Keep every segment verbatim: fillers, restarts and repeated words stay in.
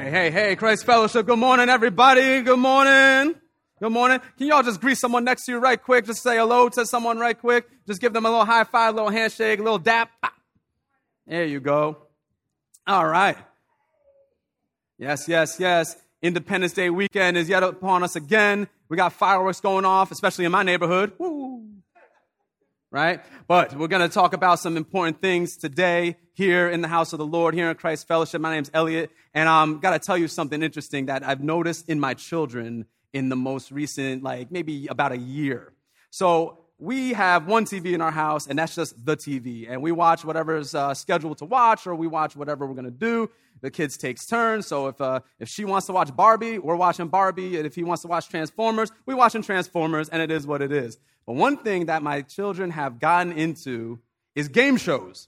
Hey, hey, hey, Christ Fellowship, good morning, everybody. Good morning. Good morning. Can y'all just greet someone next to you right quick? Just say hello to someone right quick. Just give them a little high five, a little handshake, a little dap. There you go. All right. Yes, yes, yes. Independence Day weekend is yet upon us again. We got fireworks going off, especially in my neighborhood. Woo! Right? But we're going to talk about some important things today here in the house of the Lord, here in Christ Fellowship. My name's Elliot, and I um, got to tell you something interesting that I've noticed in my children in the most recent, like maybe about a year. So we have one T V in our house, and that's just the T V. And we watch whatever's uh, scheduled to watch, or we watch whatever we're going to do. The kids takes turns, so if uh, if she wants to watch Barbie, we're watching Barbie, and if he wants to watch Transformers, we're watching Transformers, and it is what it is. But one thing that my children have gotten into is game shows.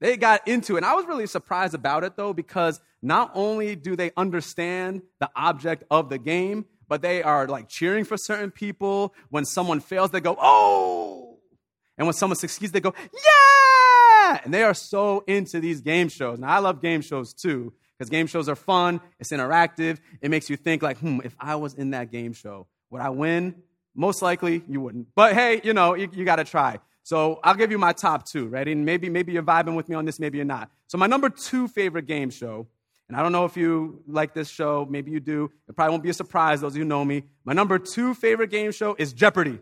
They got into it, and I was really surprised about it, though, because not only do they understand the object of the game, but they are, like, cheering for certain people. When someone fails, they go, oh! And when someone succeeds, they go, yeah! And they are so into these game shows. Now, I love game shows, too, because game shows are fun. It's interactive. It makes you think, like, hmm, if I was in that game show, would I win? Most likely, you wouldn't. But, hey, you know, you, you got to try. So I'll give you my top two, right? And maybe, maybe you're vibing with me on this. Maybe you're not. So my number two favorite game show, and I don't know if you like this show. Maybe you do. It probably won't be a surprise, those of you who know me. My number two favorite game show is Jeopardy.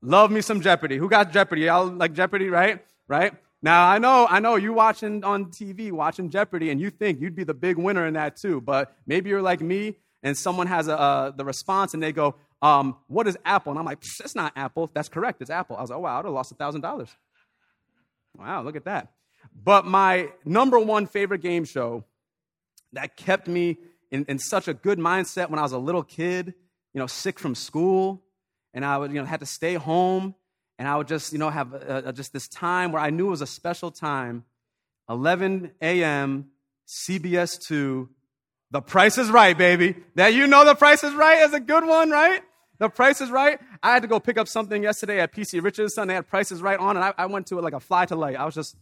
Love me some Jeopardy. Who got Jeopardy? Y'all like Jeopardy, right? Right? Now, I know I know you watching on T V, watching Jeopardy, and you think you'd be the big winner in that too, but maybe you're like me, and someone has a, uh, the response, and they go, um, what is Apple? And I'm like, that's not Apple. That's correct. It's Apple. I was like, oh, wow, I would have lost one thousand dollars. Wow, look at that. But my number one favorite game show that kept me in, in such a good mindset when I was a little kid, you know, sick from school, and I would, you know, had to stay home. And I would just, you know, have uh, just this time where I knew it was a special time, eleven a.m., C B S two, The Price is Right, baby. That you know The Price is Right is a good one, right? The Price is Right. I had to go pick up something yesterday at P C Richardson. They had Price is Right on, and I, I went to it like a fly to light. I was just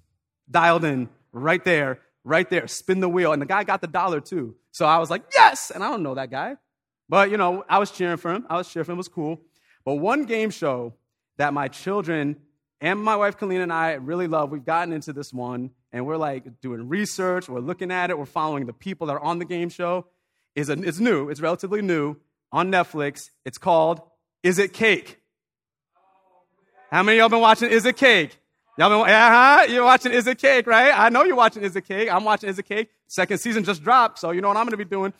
dialed in right there, right there, spin the wheel. And the guy got the dollar, too. So I was like, yes! And I don't know that guy. But, you know, I was cheering for him. I was cheering for him. It was cool. But one game show that my children and my wife, Colleen, and I really love. We've gotten into this one, and we're, like, doing research. We're looking at it. We're following the people that are on the game show. It's, a, it's new. It's relatively new on Netflix. It's called Is It Cake? How many of y'all been watching Is It Cake? Y'all been, uh-huh, you're watching Is It Cake, right? I know you're watching Is It Cake. I'm watching Is It Cake. Second season just dropped, so you know what I'm going to be doing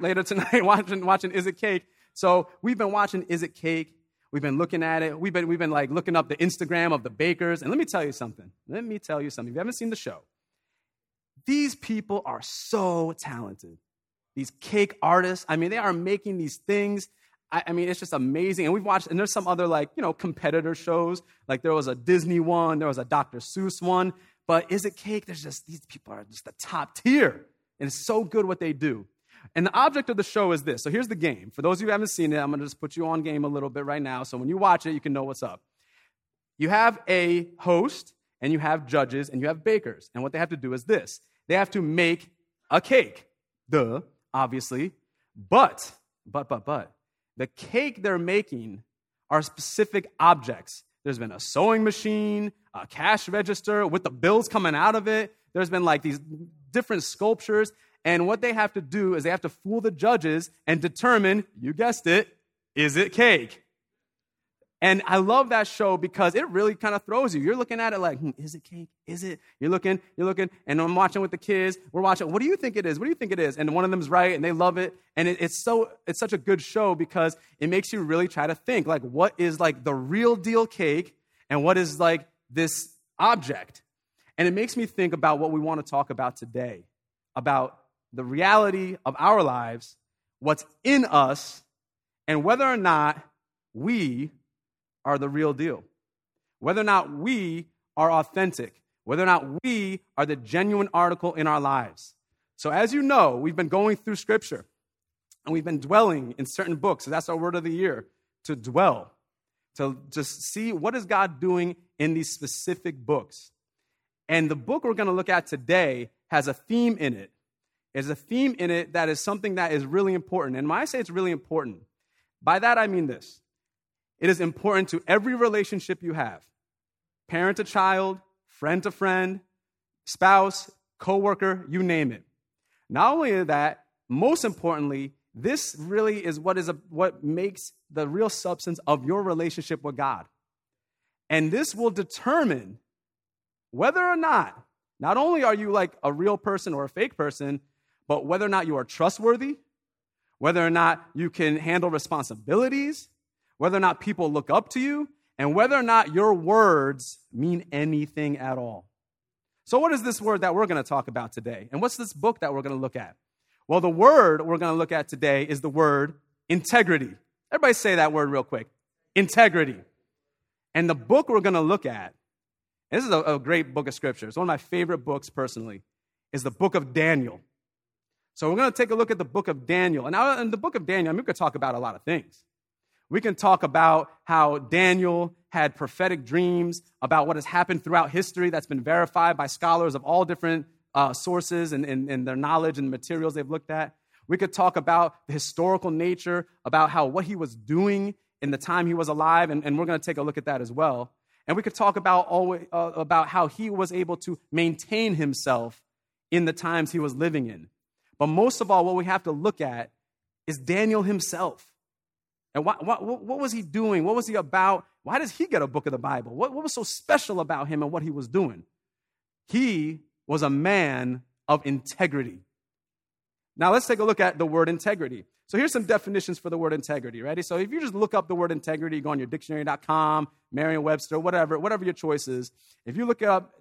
later tonight, watching, watching Is It Cake. So we've been watching Is It Cake. We've been looking at it. We've been, we've been like looking up the Instagram of the bakers. And let me tell you something. Let me tell you something. If you haven't seen the show, these people are so talented. These cake artists. I mean, they are making these things. I, I mean, it's just amazing. And we've watched, and there's some other like, you know, competitor shows. Like there was a Disney one. There was a Doctor Seuss one. But Is It Cake? There's just, these people are just the top tier. And it's so good what they do. And the object of the show is this. So here's the game. For those of you who haven't seen it, I'm going to just put you on game a little bit right now. So when you watch it, you can know what's up. You have a host, and you have judges, and you have bakers. And what they have to do is this. They have to make a cake. Duh, obviously. But, but, but, but, the cake they're making are specific objects. There's been a sewing machine, a cash register with the bills coming out of it. There's been like these different sculptures. And what they have to do is they have to fool the judges and determine, you guessed it, is it cake? And I love that show because it really kind of throws you. You're looking at it like, hmm, is it cake? Is it? You're looking, you're looking, and I'm watching with the kids. We're watching, what do you think it is? What do you think it is? And one of them's right, and they love it. And it, it's so it's such a good show because it makes you really try to think, like, what is, like, the real deal cake, and what is, like, this object? And it makes me think about what we want to talk about today, about the reality of our lives, what's in us, and whether or not we are the real deal, whether or not we are authentic, whether or not we are the genuine article in our lives. So as you know, we've been going through Scripture, and we've been dwelling in certain books. So that's our word of the year, to dwell, to just see what is God doing in these specific books. And the book we're going to look at today has a theme in it. There's a theme in it that is something that is really important. And when I say it's really important, by that I mean this. It is important to every relationship you have, parent to child, friend to friend, spouse, coworker, you name it. Not only that, most importantly, this really is what is a, what makes the real substance of your relationship with God. And this will determine whether or not, not only are you like a real person or a fake person, but whether or not you are trustworthy, whether or not you can handle responsibilities, whether or not people look up to you, and whether or not your words mean anything at all. So what is this word that we're going to talk about today? And what's this book that we're going to look at? Well, the word we're going to look at today is the word integrity. Everybody say that word real quick. Integrity. And the book we're going to look at, and this is a, a great book of Scripture. It's one of my favorite books personally, is the book of Daniel. So we're going to take a look at the book of Daniel. And now in the book of Daniel, I mean, we could talk about a lot of things. We can talk about how Daniel had prophetic dreams about what has happened throughout history that's been verified by scholars of all different uh, sources and, and, and their knowledge and materials they've looked at. We could talk about the historical nature, about how what he was doing in the time he was alive, and, and we're going to take a look at that as well. And we could talk about always, uh, about how he was able to maintain himself in the times he was living in. But most of all, what we have to look at is Daniel himself. And what, what, what was he doing? What was he about? Why does he get a book of the Bible? What, what was so special about him and what he was doing? He was a man of integrity. Now, let's take a look at the word integrity. So here's some definitions for the word integrity, ready? So if you just look up the word integrity, go on your dictionary dot com, Merriam-Webster, whatever, whatever your choice is. If you look up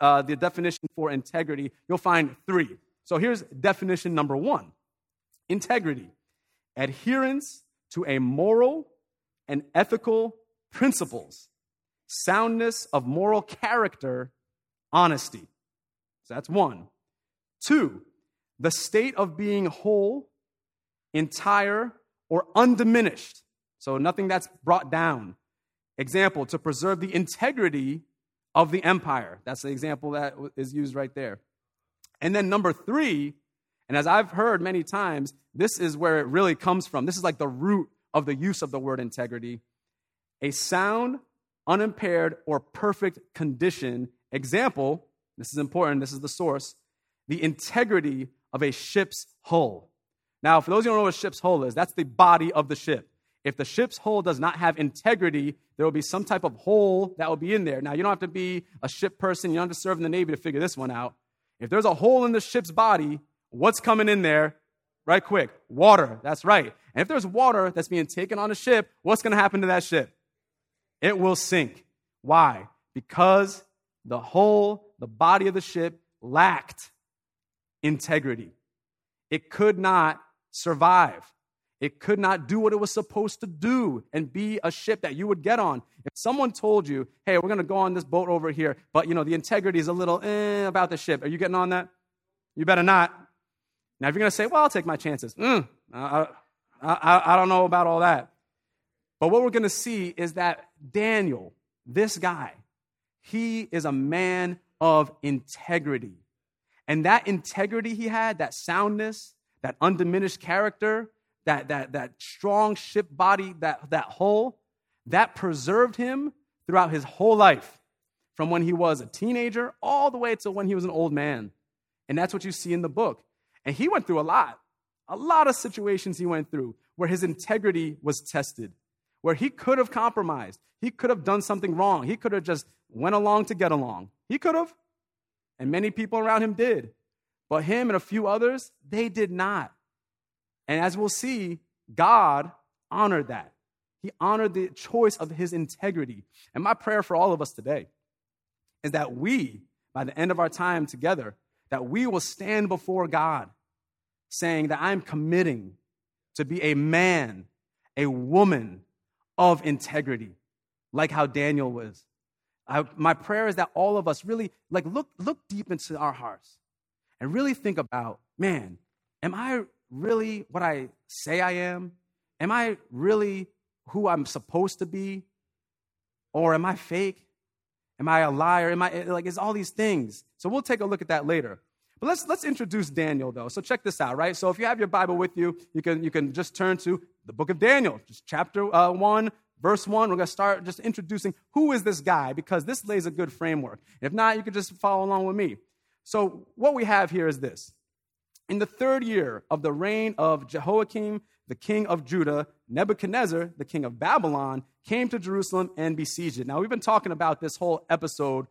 uh, the definition for integrity, you'll find three. So here's definition number one. Integrity, adherence to a moral and ethical principles, soundness of moral character, honesty. So that's one. Two, the state of being whole, entire, or undiminished. So nothing that's brought down. Example, to preserve the integrity of the empire. That's the example that is used right there. And then number three, and as I've heard many times, this is where it really comes from. This is like the root of the use of the word integrity. A sound, unimpaired, or perfect condition. Example, this is important, this is the source, the integrity of a ship's hull. Now, for those who don't know what a ship's hull is, that's the body of the ship. If the ship's hull does not have integrity, there will be some type of hole that will be in there. Now, you don't have to be a ship person. You don't have to serve in the Navy to figure this one out. If there's a hole in the ship's body, what's coming in there? Right quick. Water. That's right. And if there's water that's being taken on a ship, what's going to happen to that ship? It will sink. Why? Because the whole, the body of the ship lacked integrity. It could not survive. It could not do what it was supposed to do and be a ship that you would get on. If someone told you, hey, we're going to go on this boat over here, but, you know, the integrity is a little eh, about the ship. Are you getting on that? You better not. Now, if you're going to say, well, I'll take my chances. Mm, I, I, I don't know about all that. But what we're going to see is that Daniel, this guy, he is a man of integrity. And that integrity he had, that soundness, that undiminished character, that that that strong ship body, that, that hull, that preserved him throughout his whole life, from when he was a teenager all the way to when he was an old man. And that's what you see in the book. And he went through a lot, a lot of situations he went through where his integrity was tested, where he could have compromised. He could have done something wrong. He could have just went along to get along. He could have. And many people around him did. But him and a few others, they did not. And as we'll see, God honored that. He honored the choice of his integrity. And my prayer for all of us today is that we by the end of our time together, that we will stand before God saying that I'm committing to be a man, a woman of integrity, like how Daniel was. I, my prayer is that all of us really, like, look, look deep into our hearts and really think about, man, am I really what I say I am? Am I really who I'm supposed to be? Or am I fake? Am I a liar? Am I, like, it's all these things. So we'll take a look at that later. But let's let's introduce Daniel, though. So check this out, right? So if you have your Bible with you, you can you can just turn to the book of Daniel, just chapter uh, one, verse one. We're going to start just introducing who is this guy, because this lays a good framework. If not, you can just follow along with me. So what we have here is this. In the third year of the reign of Jehoiakim, the king of Judah, Nebuchadnezzar, the king of Babylon, came to Jerusalem and besieged it. Now, we've been talking about this whole episode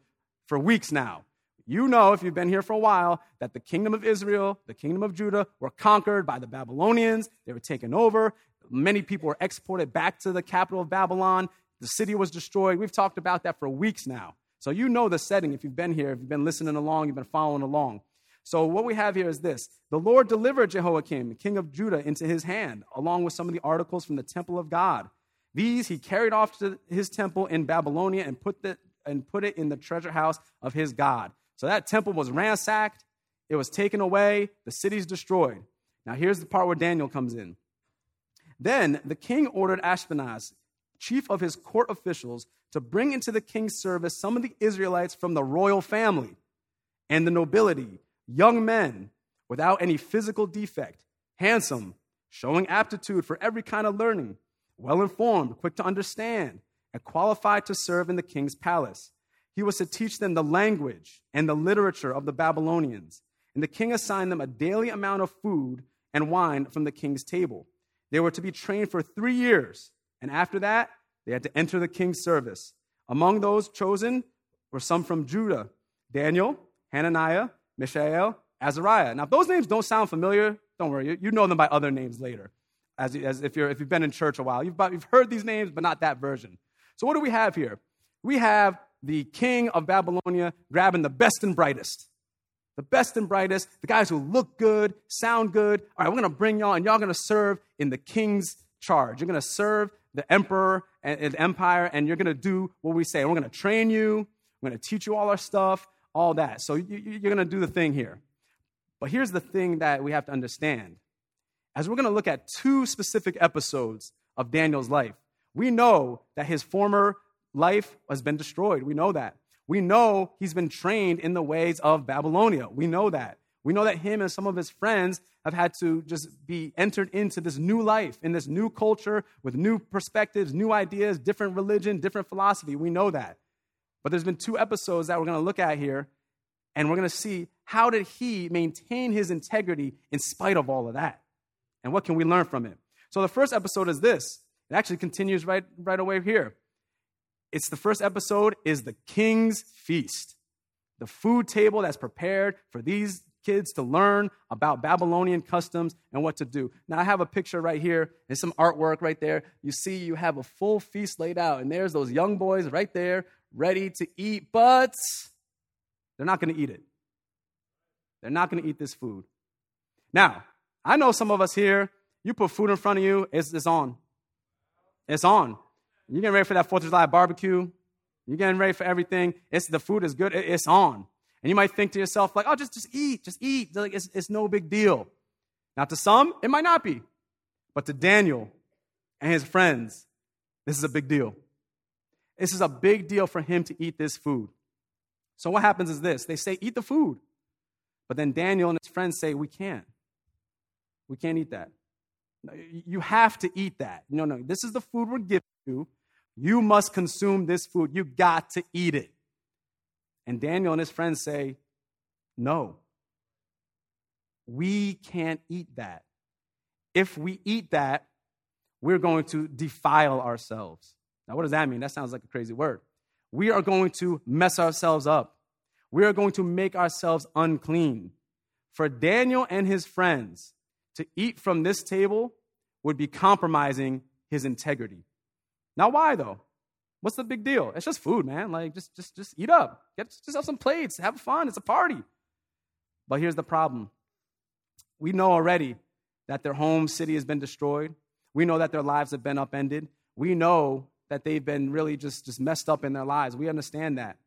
for weeks now. You know, if you've been here for a while, that the kingdom of Israel, the kingdom of Judah, were conquered by the Babylonians. They were taken over. Many people were exported back to the capital of Babylon. The city was destroyed. We've talked about that for weeks now. So you know the setting if you've been here, if you've been listening along, you've been following along. So what we have here is this. The Lord delivered Jehoiakim, king of Judah, into his hand, along with some of the articles from the temple of God. These he carried off to his temple in Babylonia and put the, and put it in the treasure house of his God. So that temple was ransacked. It was taken away. The city's destroyed. Now here's the part where Daniel comes in. Then the king ordered Ashpenaz, chief of his court officials, to bring into the king's service some of the Israelites from the royal family and the nobility, young men without any physical defect, handsome, showing aptitude for every kind of learning, well-informed, quick to understand, and qualified to serve in the king's palace. He was to teach them the language and the literature of the Babylonians, and the king assigned them a daily amount of food and wine from the king's table. They were to be trained for three years, and after that, they had to enter the king's service. Among those chosen were some from Judah, Daniel, Hananiah, Mishael, Azariah. Now, if those names don't sound familiar, don't worry. You, you know them by other names later, as, as if, you're, if you've been in church a while. You've, you've heard these names, but not that version. So what do we have here? We have the king of Babylonia grabbing the best and brightest. The best and brightest, the guys who look good, sound good. All right, we're going to bring y'all, and y'all going to serve in the king's charge. You're going to serve the emperor and, and the empire, and you're going to do what we say. We're going to train you. We're going to teach you all our stuff. All that. So you, you're going to do the thing here. But here's the thing that we have to understand. As we're going to look at two specific episodes of Daniel's life, we know that his former life has been destroyed. We know that. We know he's been trained in the ways of Babylonia. We know that. We know that him and some of his friends have had to just be entered into this new life, in this new culture, with new perspectives, new ideas, different religion, different philosophy. We know that. But there's been two episodes that we're going to look at here, and we're going to see how did he maintain his integrity in spite of all of that, and what can we learn from it. So the first episode is this. It actually continues right, right away here. It's the first episode is the king's feast, the food table that's prepared for these kids to learn about Babylonian customs and what to do. Now, I have a picture right here. There's some artwork right there. You see you have a full feast laid out, and there's those young boys right there, ready to eat, but they're not going to eat it. They're not going to eat this food. Now, I know some of us here, you put food in front of you, it's, it's on. It's on. You're getting ready for that fourth of July barbecue. You're getting ready for everything. It's the food is good. It, it's on. And you might think to yourself, like, oh, just, just eat, just eat. Like, it's, it's no big deal. Now, to some, it might not be. But to Daniel and his friends, this is a big deal. This is a big deal for him to eat this food. So what happens is this. They say, eat the food. But then Daniel and his friends say, we can't. We can't eat that. No, you have to eat that. No, no, this is the food we're giving you. You must consume this food. You got to eat it. And Daniel and his friends say, no. We can't eat that. If we eat that, we're going to defile ourselves. Now, what does that mean? That sounds like a crazy word. We are going to mess ourselves up. We are going to make ourselves unclean. For Daniel and his friends to eat from this table would be compromising his integrity. Now, why, though? What's the big deal? It's just food, man. Like, just, just, just eat up. Get yourself some plates. Have fun. It's a party. But here's the problem. We know already that their home city has been destroyed. We know that their lives have been upended. We know that they've been really just, just messed up in their lives. We understand that.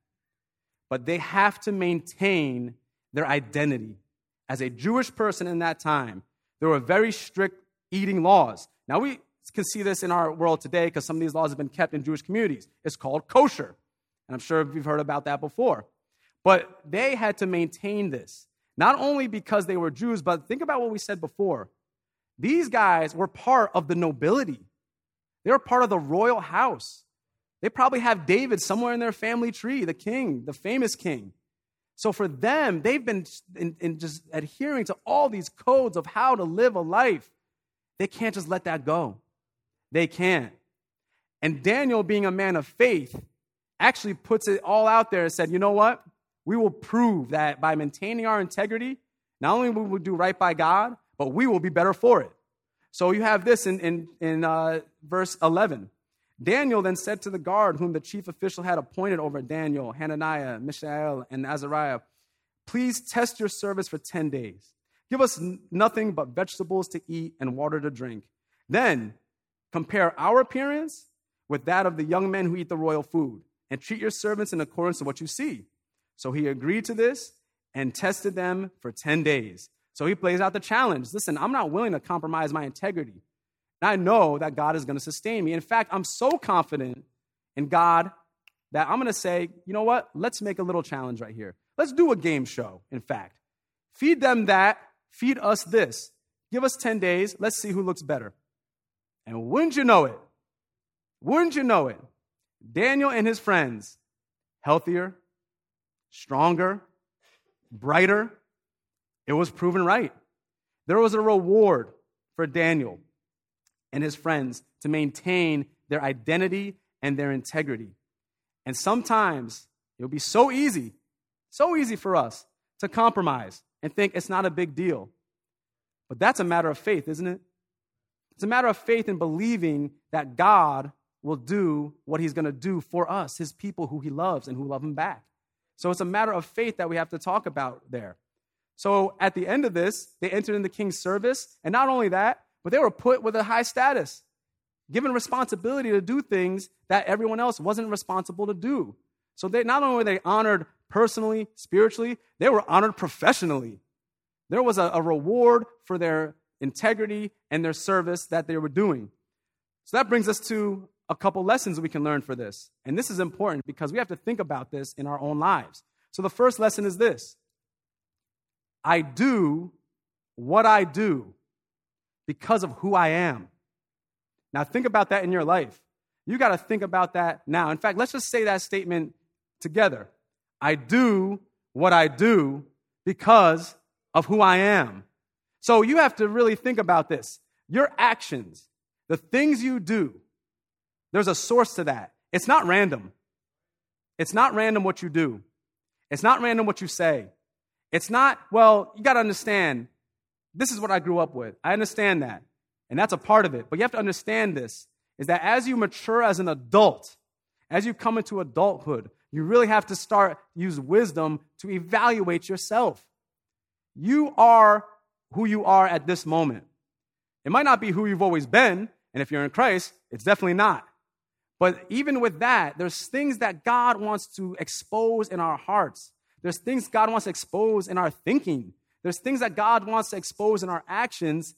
But they have to maintain their identity. As a Jewish person in that time, there were very strict eating laws. Now, we can see this in our world today because some of these laws have been kept in Jewish communities. It's called kosher. And I'm sure you've heard about that before. But they had to maintain this, not only because they were Jews, but think about what we said before. These guys were part of the nobility. They were part of the royal house. They probably have David somewhere in their family tree, the king, the famous king. So for them, they've been in, in just adhering to all these codes of how to live a life. They can't just let that go. They can't. And Daniel, being a man of faith, actually puts it all out there and said, you know what? We will prove that by maintaining our integrity, not only will we do right by God, but we will be better for it. So you have this in, in, in uh, verse eleven. Daniel then said to the guard whom the chief official had appointed over Daniel, Hananiah, Mishael, and Azariah, please test your service for ten days. Give us nothing but vegetables to eat and water to drink. Then compare our appearance with that of the young men who eat the royal food, and treat your servants in accordance to what you see. So he agreed to this and tested them for ten days. So he plays out the challenge. Listen, I'm not willing to compromise my integrity. And I know that God is going to sustain me. In fact, I'm so confident in God that I'm going to say, you know what? Let's make a little challenge right here. Let's do a game show, in fact. Feed them that. Feed us this. Give us ten days. Let's see who looks better. And wouldn't you know it? Wouldn't you know it? Daniel and his friends, healthier, stronger, brighter. It was proven right. There was a reward for Daniel and his friends to maintain their identity and their integrity. And sometimes it'll be so easy, so easy for us to compromise and think it's not a big deal. But that's a matter of faith, isn't it? It's a matter of faith in believing that God will do what he's going to do for us, his people who he loves and who love him back. So it's a matter of faith that we have to talk about there. So at the end of this, they entered in the king's service. And not only that, but they were put with a high status, given responsibility to do things that everyone else wasn't responsible to do. So they not only were they honored personally, spiritually, they were honored professionally. There was a, a reward for their integrity and their service that they were doing. So that brings us to a couple lessons we can learn for this. And this is important because we have to think about this in our own lives. So the first lesson is this. I do what I do because of who I am. Now think about that in your life. You got to think about that now. In fact, let's just say that statement together. I do what I do because of who I am. So you have to really think about this. Your actions, the things you do, there's a source to that. It's not random. It's not random what you do. It's not random what you say. It's not, well, you got to understand, this is what I grew up with. I understand that. And that's a part of it. But you have to understand this, is that as you mature as an adult, as you come into adulthood, you really have to start use wisdom to evaluate yourself. You are who you are at this moment. It might not be who you've always been. And if you're in Christ, it's definitely not. But even with that, there's things that God wants to expose in our hearts. There's things God wants to expose in our thinking. There's things that God wants to expose in our actions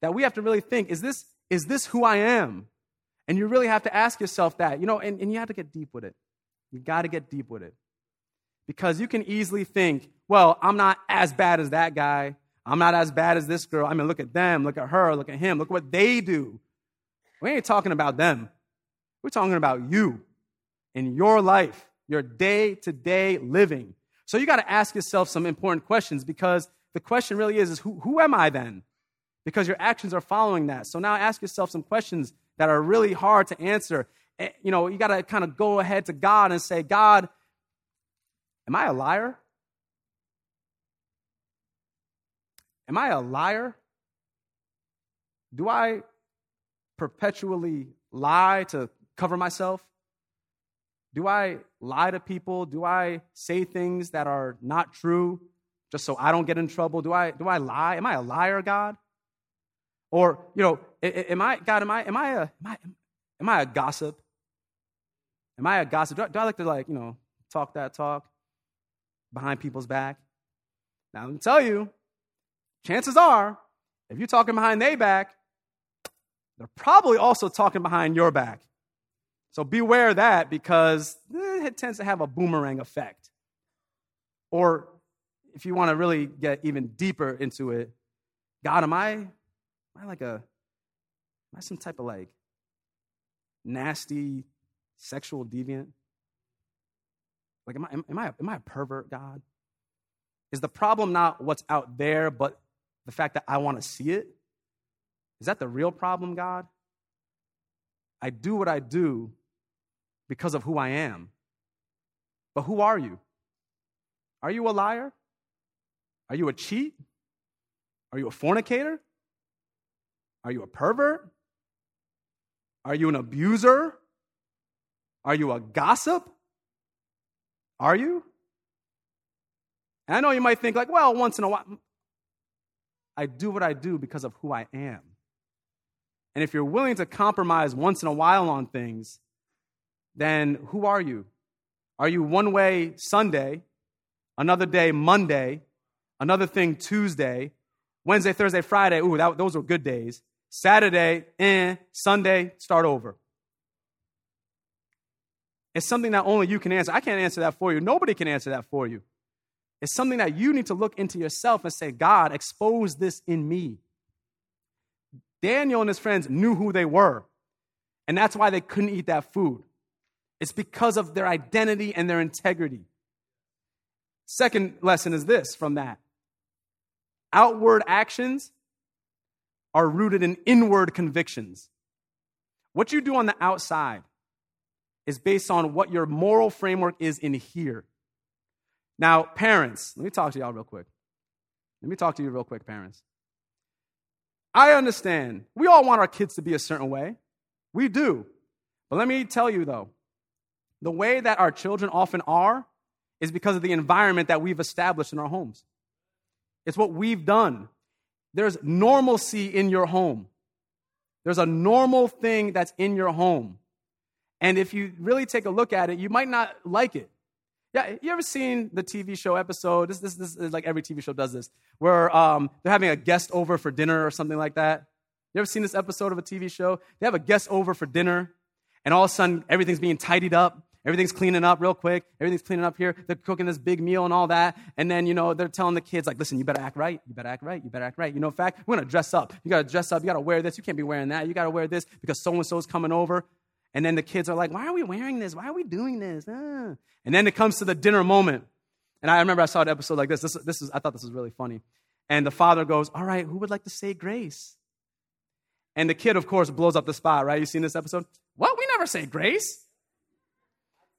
that we have to really think, is this, is this who I am? And you really have to ask yourself that, you know, and, and you have to get deep with it. You got to get deep with it. Because you can easily think, well, I'm not as bad as that guy. I'm not as bad as this girl. I mean, look at them, look at her, look at him, look what they do. We ain't talking about them. We're talking about you and your life, your day-to-day living. So you got to ask yourself some important questions, because the question really is, is who, who am I then? Because your actions are following that. So now ask yourself some questions that are really hard to answer. You know, you got to kind of go ahead to God and say, God, am I a liar? Am I a liar? Do I perpetually lie to cover myself? Do I lie to people? Do I say things that are not true just so I don't get in trouble? Do I do I lie? Am I a liar, God? Or, you know, am I God, am I am I a am I, am I a gossip? Am I a gossip? Do I, do I like to, like, you know, talk that talk behind people's back? Now, let me tell you, chances are, if you're talking behind their back, they're probably also talking behind your back. So beware that, because it tends to have a boomerang effect. Or if you want to really get even deeper into it, God, am I, am I like a, am I some type of like nasty sexual deviant? Like, am I, am I, am I a pervert, God? Is the problem not what's out there, but the fact that I want to see it? Is that the real problem, God? I do what I do because of who I am. But who are you? Are you a liar? Are you a cheat? Are you a fornicator? Are you a pervert? Are you an abuser? Are you a gossip? Are you? And I know you might think, like, well, once in a while. I do what I do because of who I am. And if you're willing to compromise once in a while on things, then who are you? Are you one way Sunday, another day Monday, another thing Tuesday, Wednesday, Thursday, Friday, ooh, that, those were good days, Saturday, eh, Sunday, start over? It's something that only you can answer. I can't answer that for you. Nobody can answer that for you. It's something that you need to look into yourself and say, God, expose this in me. Daniel and his friends knew who they were, and that's why they couldn't eat that food. It's because of their identity and their integrity. Second lesson is this from that. Outward actions are rooted in inward convictions. What you do on the outside is based on what your moral framework is in here. Now, parents, let me talk to y'all real quick. Let me talk to you real quick, parents. I understand. We all want our kids to be a certain way. We do. But let me tell you, though, the way that our children often are is because of the environment that we've established in our homes. It's what we've done. There's normalcy in your home. There's a normal thing that's in your home. And if you really take a look at it, you might not like it. Yeah, you ever seen the T V show episode? This, this, this is like every T V show does this, where um, they're having a guest over for dinner or something like that. You ever seen this episode of a T V show? They have a guest over for dinner, and all of a sudden everything's being tidied up, everything's cleaning up real quick, everything's cleaning up here. They're cooking this big meal and all that, and then you know they're telling the kids like, "Listen, you better act right. You better act right. You better act right. You know, in fact, we're gonna dress up. You gotta dress up. You gotta wear this. You can't be wearing that. You gotta wear this because so and so is coming over." And then the kids are like, why are we wearing this? Why are we doing this? Ah. And then it comes to the dinner moment. And I remember I saw an episode like this. This, this is, I thought this was really funny. And the father goes, all right, who would like to say grace? And the kid, of course, blows up the spot, right? You seen this episode? What? We never say grace.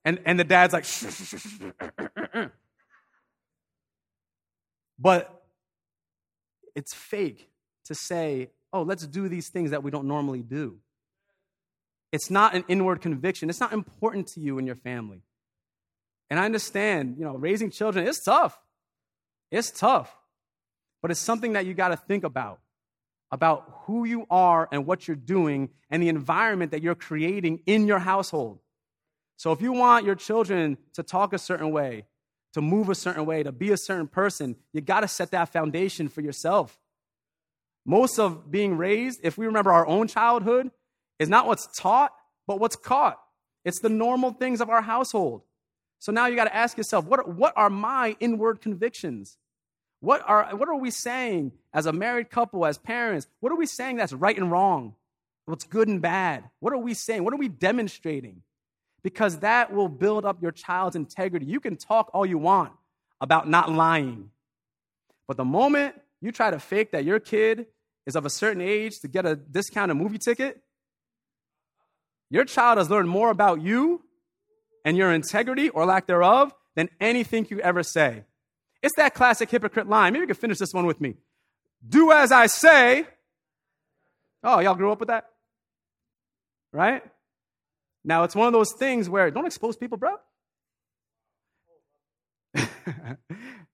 And and the dad's like, shh, shh, shh, shh. But it's fake to say, oh, let's do these things that we don't normally do. It's not an inward conviction. It's not important to you and your family. And I understand, you know, raising children is tough. It's tough. But it's something that you got to think about, about who you are and what you're doing and the environment that you're creating in your household. So if you want your children to talk a certain way, to move a certain way, to be a certain person, you got to set that foundation for yourself. Most of being raised, if we remember our own childhood, is not what's taught, but what's caught. It's the normal things of our household. So now you got to ask yourself, what are, what are my inward convictions? What are what are we saying as a married couple, as parents? What are we saying that's right and wrong? What's good and bad? What are we saying? What are we demonstrating? Because that will build up your child's integrity. You can talk all you want about not lying. But the moment you try to fake that your kid is of a certain age to get a discounted movie ticket, your child has learned more about you and your integrity or lack thereof than anything you ever say. It's that classic hypocrite line. Maybe you can finish this one with me. Do as I say. Oh, y'all grew up with that? Right? Now, it's one of those things where, don't expose people, bro.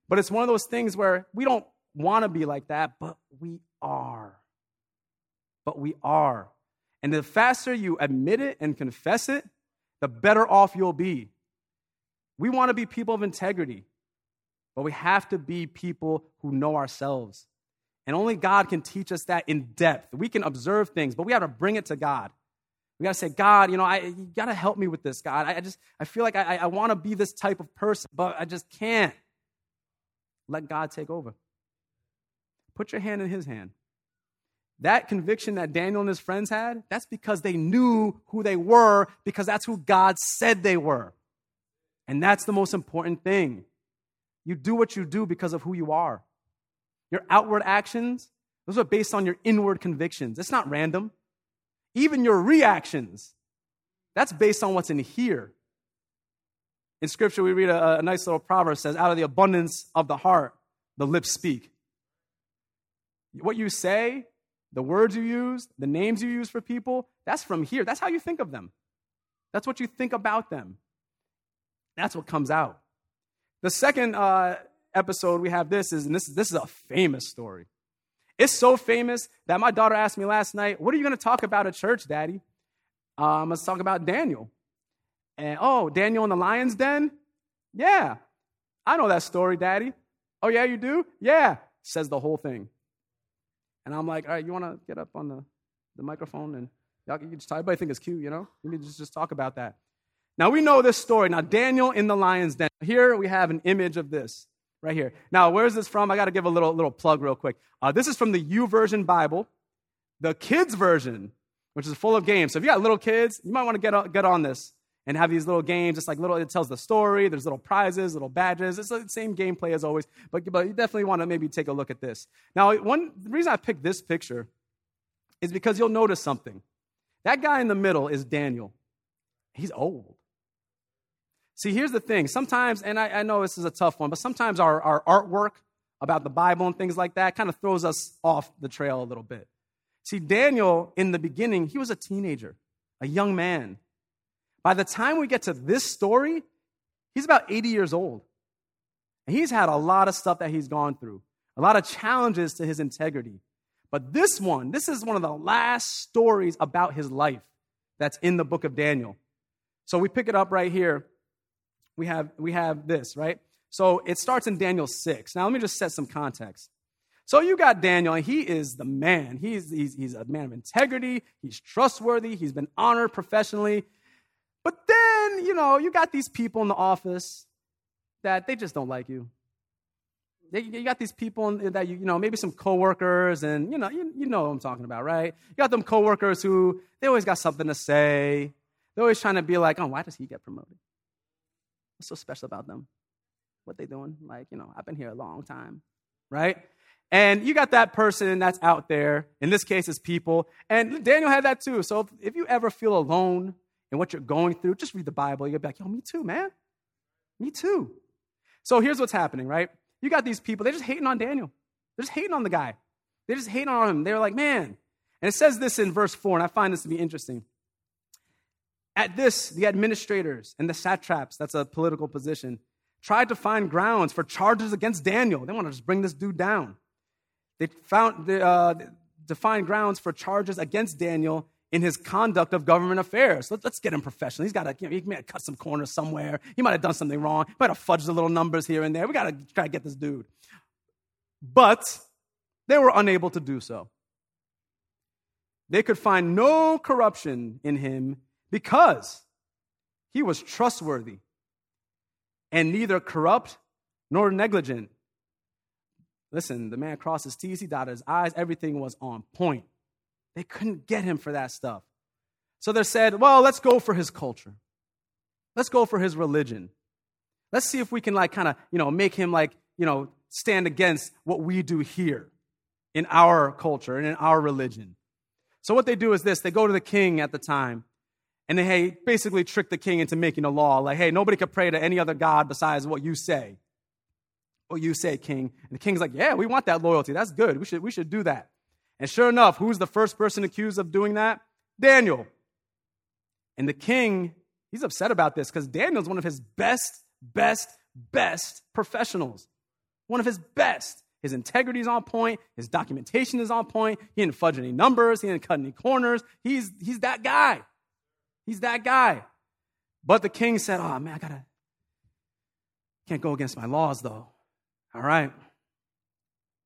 But it's one of those things where we don't want to be like that, but we are. But we are. And the faster you admit it and confess it, the better off you'll be. We want to be people of integrity, but we have to be people who know ourselves. And only God can teach us that in depth. We can observe things, but we have to bring it to God. We got to say, God, you know, I, you got to help me with this, God. I, I just, I feel like I, I want to be this type of person, but I just can't. Let God take over. Put your hand in his hand. That conviction that Daniel and his friends had, that's because they knew who they were, because that's who God said they were. And that's the most important thing. You do what you do because of who you are. Your outward actions, those are based on your inward convictions. It's not random. Even your reactions, that's based on what's in here. In Scripture, we read a, a nice little proverb that says, out of the abundance of the heart, the lips speak. What you say, the words you use, the names you use for people, that's from here. That's how you think of them. That's what you think about them. That's what comes out. The second uh, episode we have this is, and this, this is a famous story. It's so famous that my daughter asked me last night, what are you going to talk about at church, Daddy? Um, let's talk about Daniel. And, oh, Daniel in the lion's den? Yeah. I know that story, Daddy. Oh, yeah, you do? Yeah. Says the whole thing. And I'm like, all right, you want to get up on the, the microphone? And y'all, you just, everybody think it's cute, you know? Let me just, just talk about that. Now, we know this story. Now, Daniel in the lion's den. Here we have an image of this right here. Now, where is this from? I got to give a little little plug real quick. Uh, this is from the You Version Bible, the kids' version, which is full of games. So if you got little kids, you might want to get on, get on this and have these little games. It's like little, it tells the story. There's little prizes, little badges. It's the same gameplay as always, but, but you definitely want to maybe take a look at this. Now, one the reason I picked this picture is because you'll notice something. That guy in the middle is Daniel. He's old. See, here's the thing. Sometimes, and I, I know this is a tough one, but sometimes our, our artwork about the Bible and things like that kind of throws us off the trail a little bit. See, Daniel, in the beginning, he was a teenager, a young man. By the time we get to this story, he's about eighty years old. And he's had a lot of stuff that he's gone through, a lot of challenges to his integrity. But this one, this is one of the last stories about his life that's in the book of Daniel. So we pick it up right here. We have we have this, right? So it starts in Daniel six. Now, let me just set some context. So you got Daniel, and he is the man. He's, he's, he's a man of integrity. He's trustworthy. He's been honored professionally. But then, you know, you got these people in the office that they just don't like you. They, you got these people in, that, you, you know, maybe some coworkers, and, you know, you, you know what I'm talking about, right? You got them coworkers who, they always got something to say. They're always trying to be like, oh, why does he get promoted? What's so special about them? What they doing? Like, you know, I've been here a long time, right? And you got that person that's out there. In this case, it's people. And Daniel had that too. So if, if you ever feel alone in what you're going through, just read the Bible. You'll be like, yo, me too, man. Me too. So here's what's happening, right? You got these people. They're just hating on Daniel. They're just hating on the guy. They're just hating on him. They're like, man. And it says this in verse four, and I find this to be interesting. At this, the administrators and the satraps, that's a political position, tried to find grounds for charges against Daniel. They want to just bring this dude down. They found the, uh, to find grounds for charges against Daniel in his conduct of government affairs. Let's, let's get him professional. He's got to, you know, he may have cut some corners somewhere. He might have done something wrong. He might have fudged the little numbers here and there. We got to try to get this dude. But they were unable to do so. They could find no corruption in him, because he was trustworthy and neither corrupt nor negligent. Listen, the man crossed his T's, he dotted his I's, everything was on point. They couldn't get him for that stuff. So they said, well, let's go for his culture. Let's go for his religion. Let's see if we can like kind of, you know, make him like, you know, stand against what we do here in our culture and in our religion. So what they do is this, they go to the king at the time. And they hey, basically tricked the king into making a law. Like, hey, nobody could pray to any other god besides what you say. What you say, king. And the king's like, yeah, we want that loyalty. That's good. We should, we should do that. And sure enough, who's the first person accused of doing that? Daniel. And the king, he's upset about this because Daniel's one of his best, best, best professionals. One of his best. His integrity is on point. His documentation is on point. He didn't fudge any numbers. He didn't cut any corners. He's, he's that guy. He's that guy. But the king said, oh, man, I gotta, can't go against my laws, though. All right.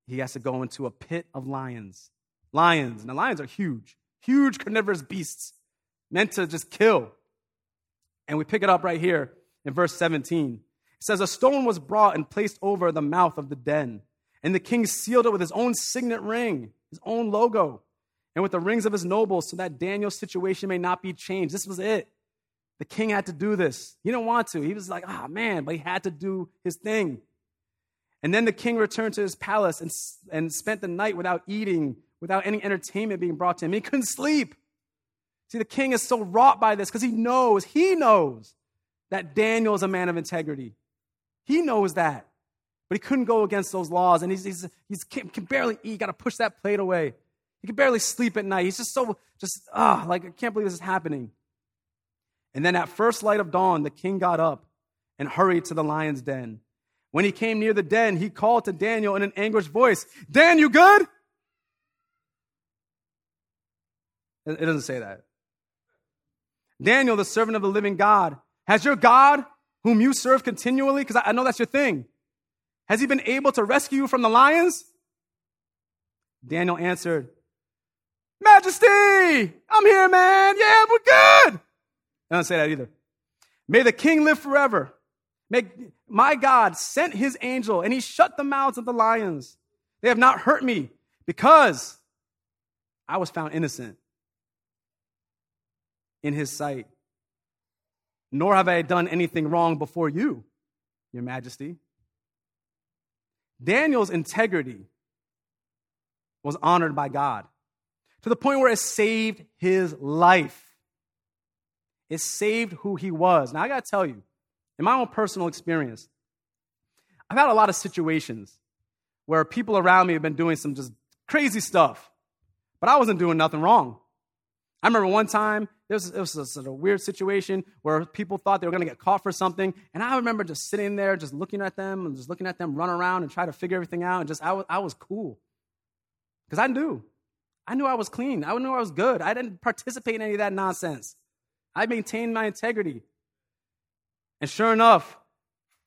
He has to go into a pit of lions. Lions. Now, lions are huge, huge carnivorous beasts meant to just kill. And we pick it up right here in verse seventeen. It says, a stone was brought and placed over the mouth of the den, and the king sealed it with his own signet ring, his own logo, and with the rings of his nobles, so that Daniel's situation may not be changed. This was it. The king had to do this. He didn't want to. He was like, ah, oh, man, but he had to do his thing. And then the king returned to his palace and, and spent the night without eating, without any entertainment being brought to him. He couldn't sleep. See, the king is so wrought by this because he knows, he knows that Daniel is a man of integrity. He knows that, but he couldn't go against those laws. And he's, he's, he's can, can barely eat. Got to push that plate away. He can barely sleep at night. He's just so, just, ah, like, I can't believe this is happening. And then at first light of dawn, the king got up and hurried to the lion's den. When he came near the den, he called to Daniel in an anguished voice, Dan, you good? It doesn't say that. Daniel, the servant of the living God, has your God, whom you serve continually, because I know that's your thing, has he been able to rescue you from the lions? Daniel answered, Majesty, I'm here, man. Yeah, we're good. I don't say that either. May the king live forever. May my God sent his angel, and he shut the mouths of the lions. They have not hurt me, because I was found innocent in his sight. Nor have I done anything wrong before you, your majesty. Daniel's integrity was honored by God to the point where it saved his life. It saved who he was. Now, I got to tell you, in my own personal experience, I've had a lot of situations where people around me have been doing some just crazy stuff, but I wasn't doing nothing wrong. I remember one time, there was, it was a sort of weird situation where people thought they were going to get caught for something. And I remember just sitting there, just looking at them and just looking at them run around and try to figure everything out. And just, I was, I was cool. Because I knew. I knew I was clean. I knew I was good. I didn't participate in any of that nonsense. I maintained my integrity. And sure enough,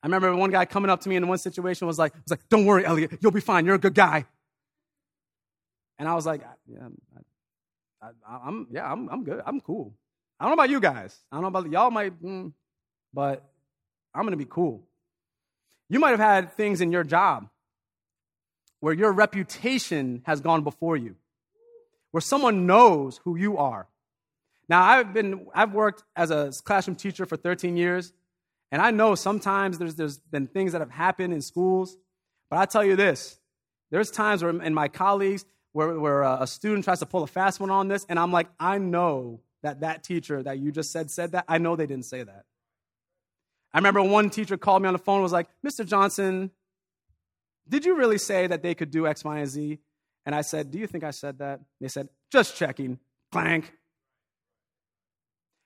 I remember one guy coming up to me in one situation was like, was like, don't worry, Elliot, you'll be fine. You're a good guy. And I was like, yeah, I, I, I'm yeah, I'm I'm good. I'm cool. I don't know about you guys. I don't know about y'all might, mm, but I'm gonna be cool. You might have had things in your job where your reputation has gone before you, where someone knows who you are. Now I've been I've worked as a classroom teacher for thirteen years, and I know sometimes there's there's been things that have happened in schools, but I tell you this: there's times where and my colleagues. Where, where a student tries to pull a fast one on this, and I'm like, I know that that teacher that you just said said that. I know they didn't say that. I remember one teacher called me on the phone and was like, Mister Johnson, did you really say that they could do X, Y, and Z? And I said, do you think I said that? They said, just checking. Clank.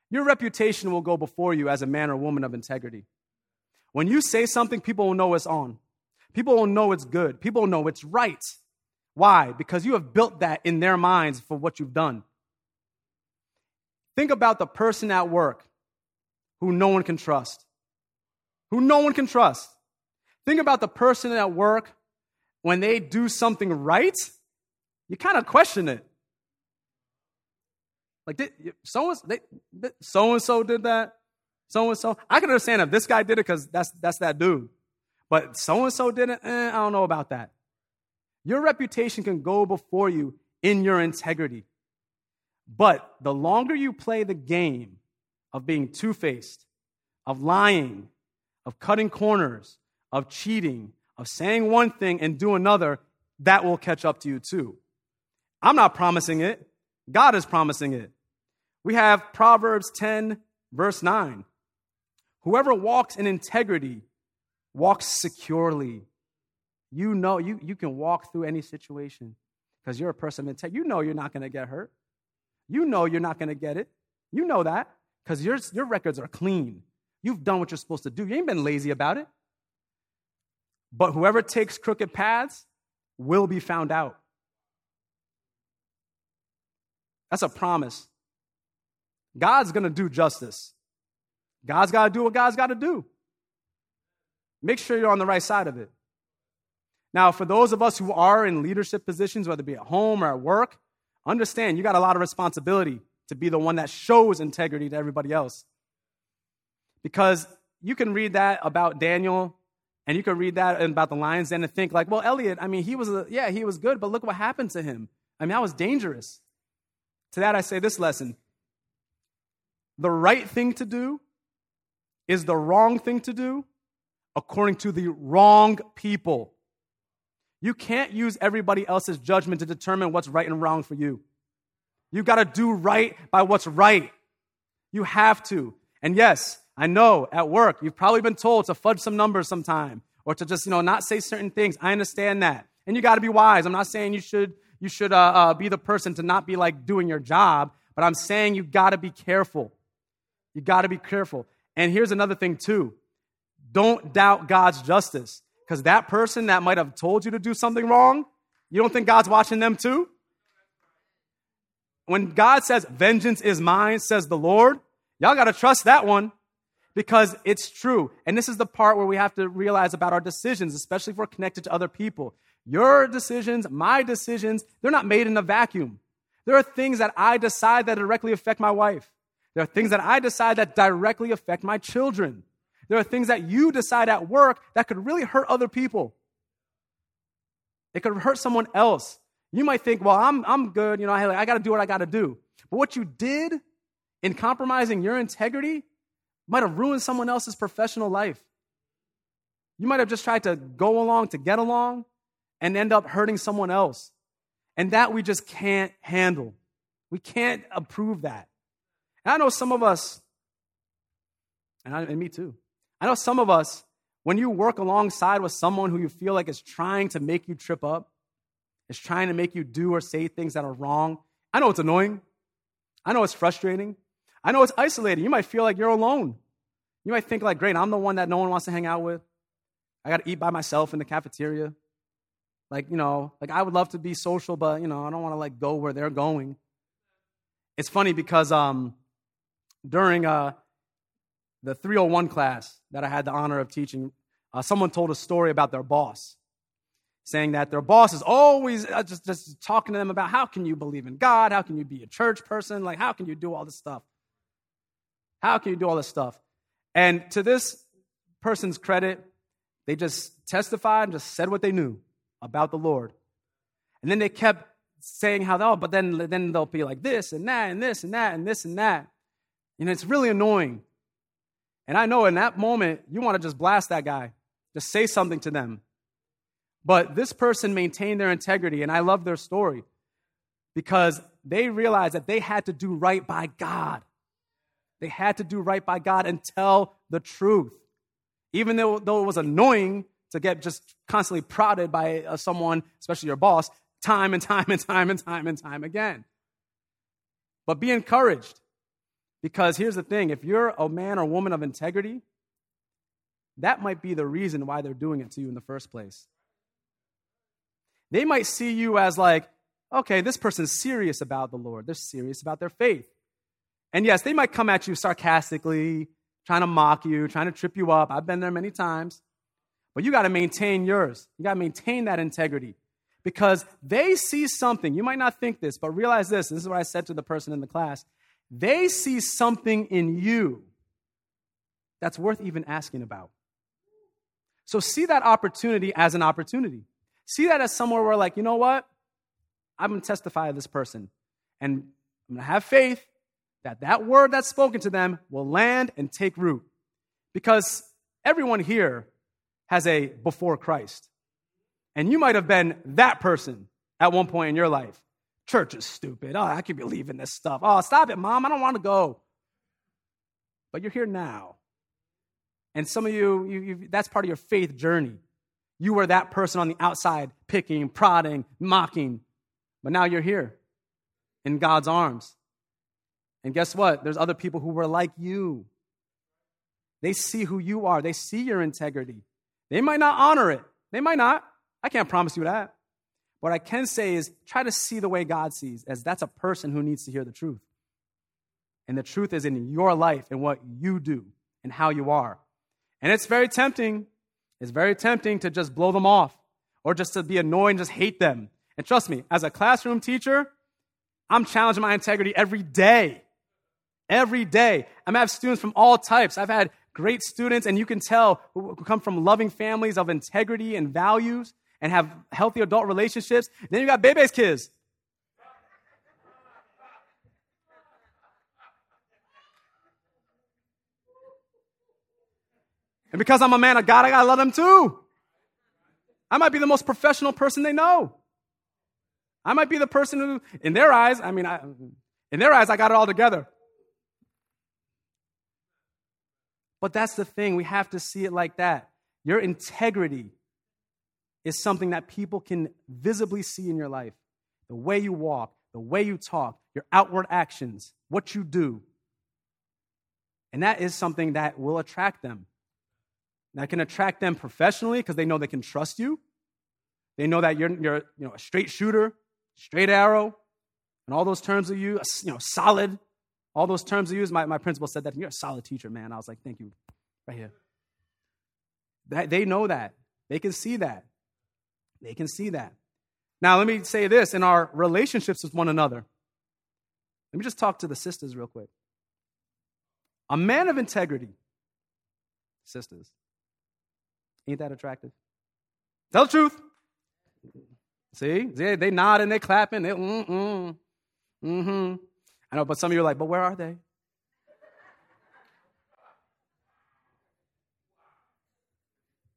Your reputation will go before you as a man or woman of integrity. When you say something, people will know it's on. People will know it's good. People will know it's right. Why? Because you have built that in their minds for what you've done. Think about the person at work who no one can trust. Who no one can trust. Think about the person at work when they do something right, you kind of question it. Like, so-and-so did that? So-and-so? I can understand if this guy did it because that's, that's that dude. But so-and-so did it? Eh, I don't know about that. Your reputation can go before you in your integrity. But the longer you play the game of being two-faced, of lying, of cutting corners, of cheating, of saying one thing and do another, that will catch up to you too. I'm not promising it. God is promising it. We have Proverbs ten, verse nine. Whoever walks in integrity walks securely. You know, you, you can walk through any situation because you're a person of integrity. You know you're not going to get hurt. You know you're not going to get it. You know that because your, your records are clean. You've done what you're supposed to do. You ain't been lazy about it. But whoever takes crooked paths will be found out. That's a promise. God's going to do justice. God's got to do what God's got to do. Make sure you're on the right side of it. Now, for those of us who are in leadership positions, whether it be at home or at work, understand you got a lot of responsibility to be the one that shows integrity to everybody else. Because you can read that about Daniel, and you can read that about the lions den and think like, well, Elliot, I mean, he was, a, yeah, he was good, but look what happened to him. I mean, that was dangerous. To that, I say this lesson. The right thing to do is the wrong thing to do according to the wrong people. You can't use everybody else's judgment to determine what's right and wrong for you. You got to do right by what's right. You have to. And yes, I know at work, you've probably been told to fudge some numbers sometime or to just, you know, not say certain things. I understand that. And you got to be wise. I'm not saying you should you should uh, uh, be the person to not be like doing your job, but I'm saying you got to be careful. You got to be careful. And here's another thing too. Don't doubt God's justice, because that person that might have told you to do something wrong, you don't think God's watching them too? When God says, vengeance is mine, says the Lord, y'all got to trust that one because it's true. And this is the part where we have to realize about our decisions, especially if we're connected to other people. Your decisions, my decisions, they're not made in a vacuum. There are things that I decide that directly affect my wife. There are things that I decide that directly affect my children. There are things that you decide at work that could really hurt other people. It could hurt someone else. You might think, well, I'm I'm good. You know, I, I got to do what I got to do. But what you did in compromising your integrity might have ruined someone else's professional life. You might have just tried to go along to get along and end up hurting someone else. And that we just can't handle. We can't approve that. And I know some of us, and, I, and me too, I know some of us, when you work alongside with someone who you feel like is trying to make you trip up, is trying to make you do or say things that are wrong, I know it's annoying. I know it's frustrating. I know it's isolating. You might feel like you're alone. You might think like, great, I'm the one that no one wants to hang out with. I got to eat by myself in the cafeteria. Like, you know, like I would love to be social, but, you know, I don't want to like go where they're going. It's funny because um, during uh, the three oh one class that I had the honor of teaching, uh, someone told a story about their boss, saying that their boss is always just, just talking to them about how can you believe in God? How can you be a church person? Like, how can you do all this stuff? How can you do all this stuff? And to this person's credit, they just testified and just said what they knew about the Lord. And then they kept saying how, oh, but then, then they'll be like this and that and this and that and this and that. And it's really annoying. And I know in that moment, you want to just blast that guy. Just say something to them. But this person maintained their integrity, and I love their story because they realized that they had to do right by God. They had to do right by God and tell the truth. Even though, though it was annoying to get just constantly prodded by uh, someone, especially your boss, time and time and time and time and time again. But be encouraged, because here's the thing. If you're a man or woman of integrity, that might be the reason why they're doing it to you in the first place. They might see you as like, okay, this person's serious about the Lord. They're serious about their faith. And yes, they might come at you sarcastically, trying to mock you, trying to trip you up. I've been there many times. But you got to maintain yours. You got to maintain that integrity because they see something. You might not think this, but realize this. This is what I said to the person in the class. They see something in you that's worth even asking about. So see that opportunity as an opportunity. See that as somewhere where like, you know what? I'm going to testify to this person. And I'm going to have faith that that word that's spoken to them will land and take root. Because everyone here has a before Christ. And you might have been that person at one point in your life. Church is stupid. Oh, I can't believe in this stuff. Oh, stop it, Mom. I don't want to go. But you're here now. And some of you, you, you that's part of your faith journey. You were that person on the outside, picking, prodding, mocking. But now you're here in God's arms. And guess what? There's other people who were like you. They see who you are. They see your integrity. They might not honor it. They might not. I can't promise you that. What I can say is try to see the way God sees, as that's a person who needs to hear the truth. And the truth is in your life and what you do and how you are. And it's very tempting. It's very tempting to just blow them off or just to be annoyed and just hate them. And trust me, as a classroom teacher, I'm challenging my integrity every day. Every day. I have students from all types. I've had great students, and you can tell, who come from loving families of integrity and values and have healthy adult relationships. And then you got baby's kids. And because I'm a man of God, I got to love them too. I might be the most professional person they know. I might be the person who, in their eyes, I mean, I, in their eyes, I got it all together. But that's the thing. We have to see it like that. Your integrity is something that people can visibly see in your life. The way you walk, the way you talk, your outward actions, what you do. And that is something that will attract them. That can attract them professionally because they know they can trust you. They know that you're, you're you know, a straight shooter, straight arrow, and all those terms of you, you know, solid. All those terms you use, my, my principal said that, you're a solid teacher, man. I was like, thank you, right here. That, they know that. They can see that. They can see that. Now, let me say this, in our relationships with one another, let me just talk to the sisters real quick. A man of integrity, sisters, ain't that attractive? Tell the truth. See, they, they nod and they clapping. They, mm-mm, mm-hmm. I know, but some of you are like, but where are they?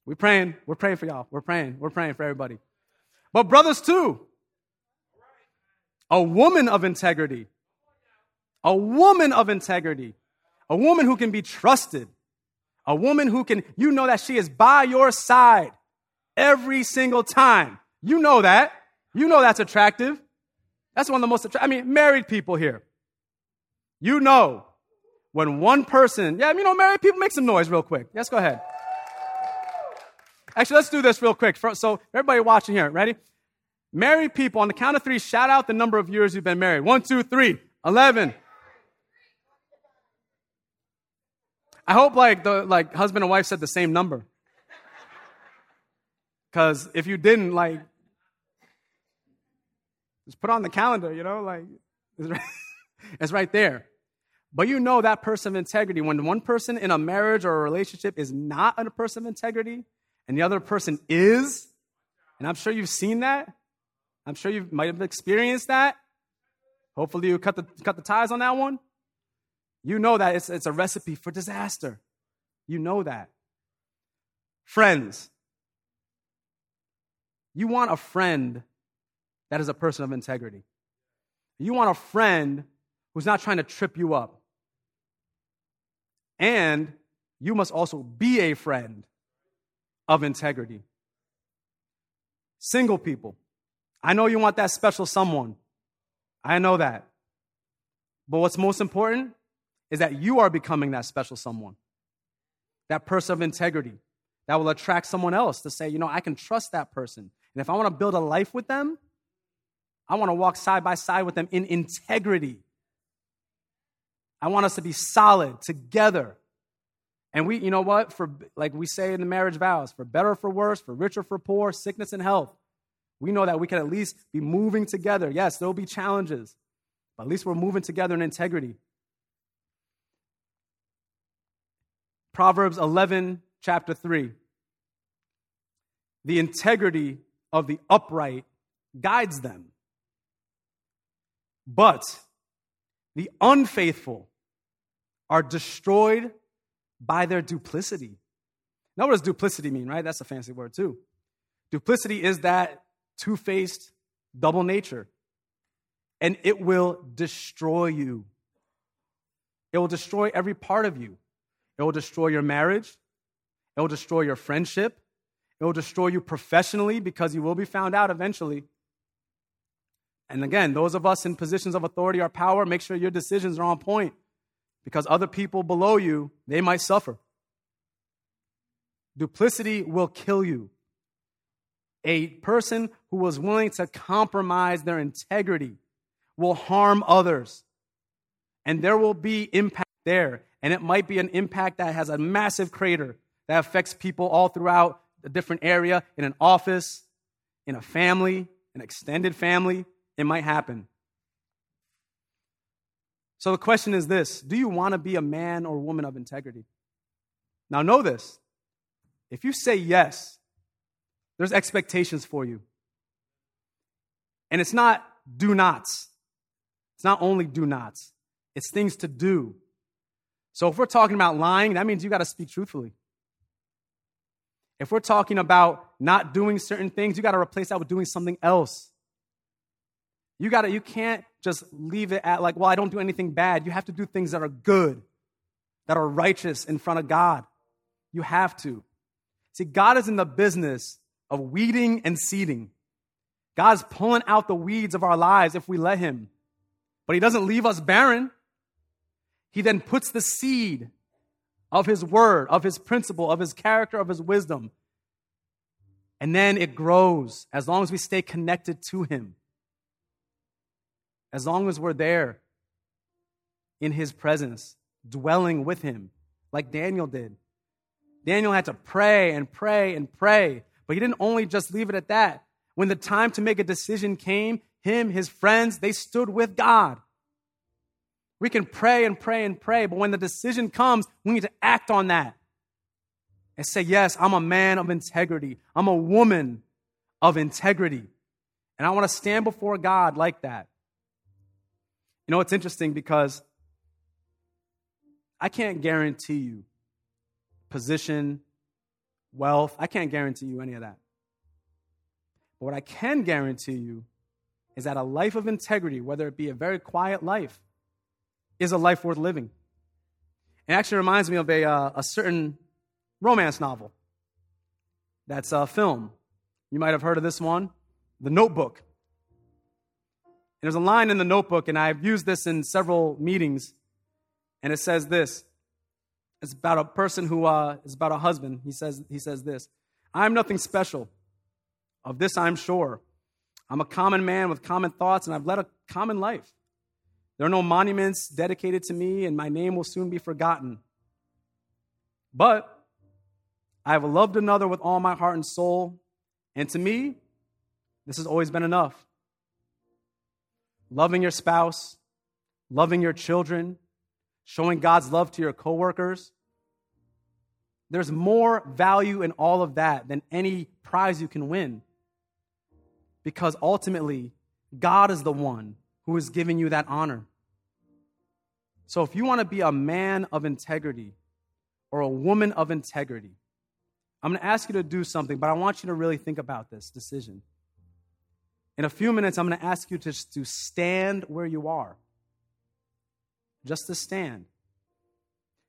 We're praying. We're praying for y'all. We're praying. We're praying for everybody. But brothers too. A woman of integrity. A woman of integrity. A woman who can be trusted. A woman who can, you know that she is by your side every single time. You know that. You know that's attractive. That's one of the most attractive. I mean, married people here. You know, when one person, yeah, you know, married people make some noise real quick. Yes, go ahead. Actually, let's do this real quick. So everybody watching here, ready? Married people, on the count of three, shout out the number of years you've been married. One, two, three, eleven. I hope like the like husband and wife said the same number. Because if you didn't, like, just put on the calendar, you know, like, it's right, it's right there. But you know that person of integrity. When one person in a marriage or a relationship is not a person of integrity and the other person is, and I'm sure you've seen that. I'm sure you might have experienced that. Hopefully you cut the cut the ties on that one. You know that it's, it's a recipe for disaster. You know that. Friends. You want a friend that is a person of integrity. You want a friend who's not trying to trip you up. And you must also be a friend of integrity. Single people, I know you want that special someone. I know that. But what's most important is that you are becoming that special someone, that person of integrity that will attract someone else to say, you know, I can trust that person. And if I want to build a life with them, I want to walk side by side with them in integrity. I want us to be solid together. And we, you know what, for like we say in the marriage vows, for better or for worse, for richer or for poor, sickness and health, we know that we can at least be moving together. Yes, there will be challenges, but at least we're moving together in integrity. Proverbs eleven, chapter three. The integrity of the upright guides them, but the unfaithful are destroyed by their duplicity. Now, what does duplicity mean, right? That's a fancy word, too. Duplicity is that two-faced double nature, and it will destroy you. It will destroy every part of you. It will destroy your marriage. It will destroy your friendship. It will destroy you professionally because you will be found out eventually. And again, those of us in positions of authority or power, make sure your decisions are on point, because other people below you, they might suffer. Duplicity will kill you. A person who was willing to compromise their integrity will harm others. And there will be impact there. And it might be an impact that has a massive crater that affects people all throughout a different area, in an office, in a family, an extended family. It might happen. So the question is this: do you want to be a man or woman of integrity? Now know this. If you say yes, there's expectations for you. And it's not do nots. It's not only do nots. It's things to do. So if we're talking about lying, that means you got to speak truthfully. If we're talking about not doing certain things, you got to replace that with doing something else. You got to, you can't just leave it at like, well, I don't do anything bad. You have to do things that are good, that are righteous in front of God. You have to. See, God is in the business of weeding and seeding. God's pulling out the weeds of our lives if we let him. But he doesn't leave us barren. He then puts the seed of his word, of his principle, of his character, of his wisdom. And then it grows as long as we stay connected to him. As long as we're there in his presence, dwelling with him, like Daniel did. Daniel had to pray and pray and pray, but he didn't only just leave it at that. When the time to make a decision came, him, his friends, they stood with God. We can pray and pray and pray, but when the decision comes, we need to act on that and say, yes, I'm a man of integrity. I'm a woman of integrity. And I want to stand before God like that. You know, it's interesting because I can't guarantee you position, wealth. I can't guarantee you any of that. But what I can guarantee you is that a life of integrity, whether it be a very quiet life, is a life worth living. It actually reminds me of a uh, a certain romance novel that's a film. You might have heard of this one, The Notebook. And there's a line in The Notebook, and I've used this in several meetings, and it says this. It's about a person who uh, is about a husband. He says he says this: "I'm nothing special. Of this I'm sure. I'm a common man with common thoughts, and I've led a common life. There are no monuments dedicated to me, and my name will soon be forgotten. But I have loved another with all my heart and soul, and to me, this has always been enough. Loving your spouse, loving your children, showing God's love to your coworkers. There's more value in all of that than any prize you can win, because ultimately, God is the one who is giving you that honor." So if you want to be a man of integrity or a woman of integrity, I'm going to ask you to do something, but I want you to really think about this decision. In a few minutes, I'm going to ask you to, to stand where you are. Just to stand.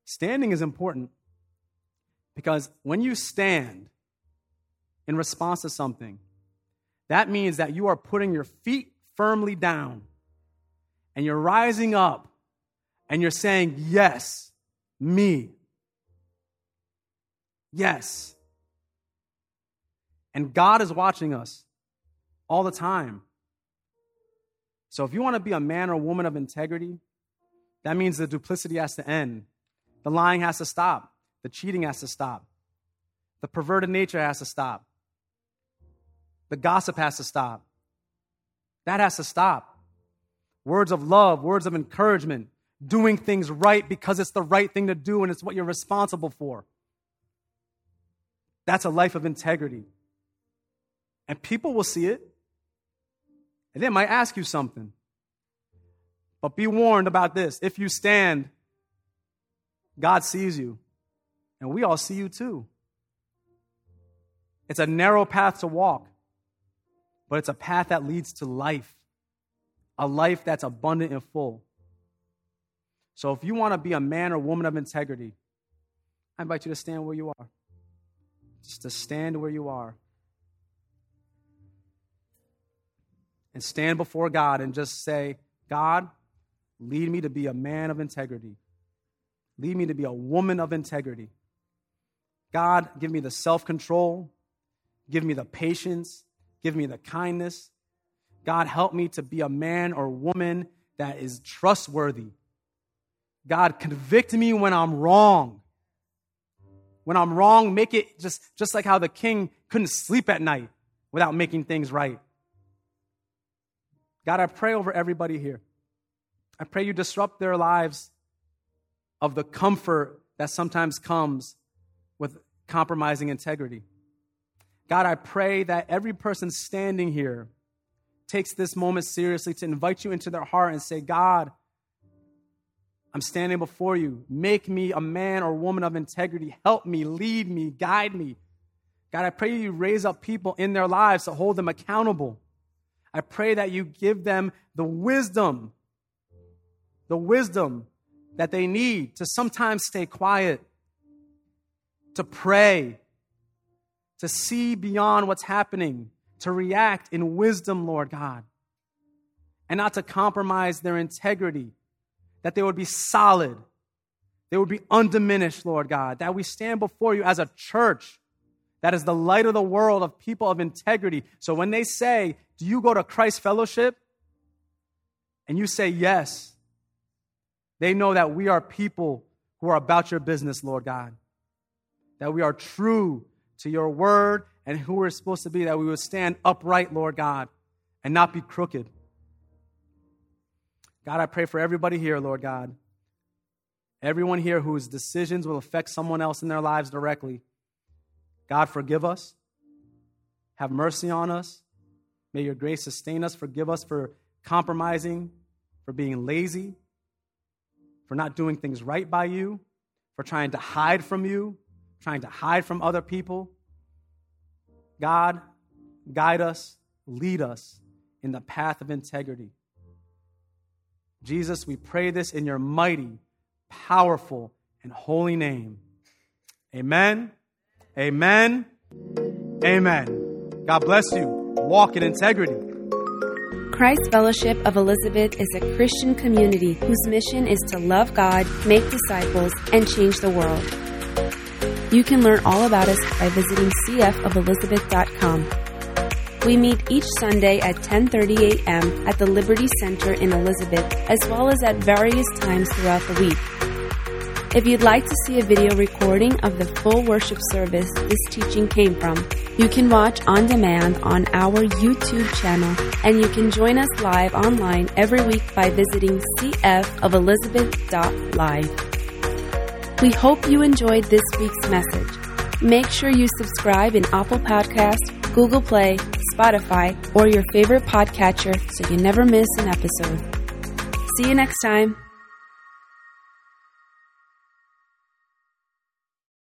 Standing is important, because when you stand in response to something, that means that you are putting your feet firmly down and you're rising up and you're saying, yes, me. Yes. And God is watching us all the time. So if you want to be a man or woman of integrity, that means the duplicity has to end. The lying has to stop. The cheating has to stop. The perverted nature has to stop. The gossip has to stop. That has to stop. Words of love, words of encouragement, doing things right because it's the right thing to do and it's what you're responsible for. That's a life of integrity. And people will see it, and they might ask you something. But be warned about this. If you stand, God sees you. And we all see you too. It's a narrow path to walk, but it's a path that leads to life, a life that's abundant and full. So if you want to be a man or woman of integrity, I invite you to stand where you are. Just to stand where you are. and stand before God and just say, God, lead me to be a man of integrity. Lead me to be a woman of integrity. God, give me the self-control. Give me the patience. Give me the kindness. God, help me to be a man or woman that is trustworthy. God, convict me when I'm wrong. When I'm wrong, make it just, just like how the king couldn't sleep at night without making things right. God, I pray over everybody here. I pray you disrupt their lives of the comfort that sometimes comes with compromising integrity. God, I pray that every person standing here takes this moment seriously to invite you into their heart and say, God, I'm standing before you. Make me a man or woman of integrity. Help me, lead me, guide me. God, I pray you raise up people in their lives to hold them accountable. I pray that you give them the wisdom, the wisdom that they need to sometimes stay quiet, to pray, to see beyond what's happening, to react in wisdom, Lord God, and not to compromise their integrity, that they would be solid, they would be undiminished, Lord God, that we stand before you as a church that is the light of the world of people of integrity. So when they say, do you go to Christ Fellowship? And you say yes, they know that we are people who are about your business, Lord God, that we are true to your word and who we're supposed to be, that we would stand upright, Lord God, and not be crooked. God, I pray for everybody here, Lord God. Everyone here whose decisions will affect someone else in their lives directly. God, forgive us. Have mercy on us. May your grace sustain us. Forgive us for compromising, for being lazy, for not doing things right by you, for trying to hide from you, trying to hide from other people. God, guide us, lead us in the path of integrity. Jesus, we pray this in your mighty, powerful, and holy name. Amen, amen, amen. God bless you. Walk in integrity. Christ Fellowship of Elizabeth is a Christian community whose mission is to love God, make disciples, and change the world. You can learn all about us by visiting c f of elizabeth dot com. We meet each Sunday at ten thirty a.m. at the Liberty Center in Elizabeth, as well as at various times throughout the week. If you'd like to see a video recording of the full worship service this teaching came from, you can watch on demand on our YouTube channel, and you can join us live online every week by visiting c f of elizabeth dot live. We hope you enjoyed this week's message. Make sure you subscribe in Apple Podcasts, Google Play, Spotify, or your favorite podcatcher so you never miss an episode. See you next time.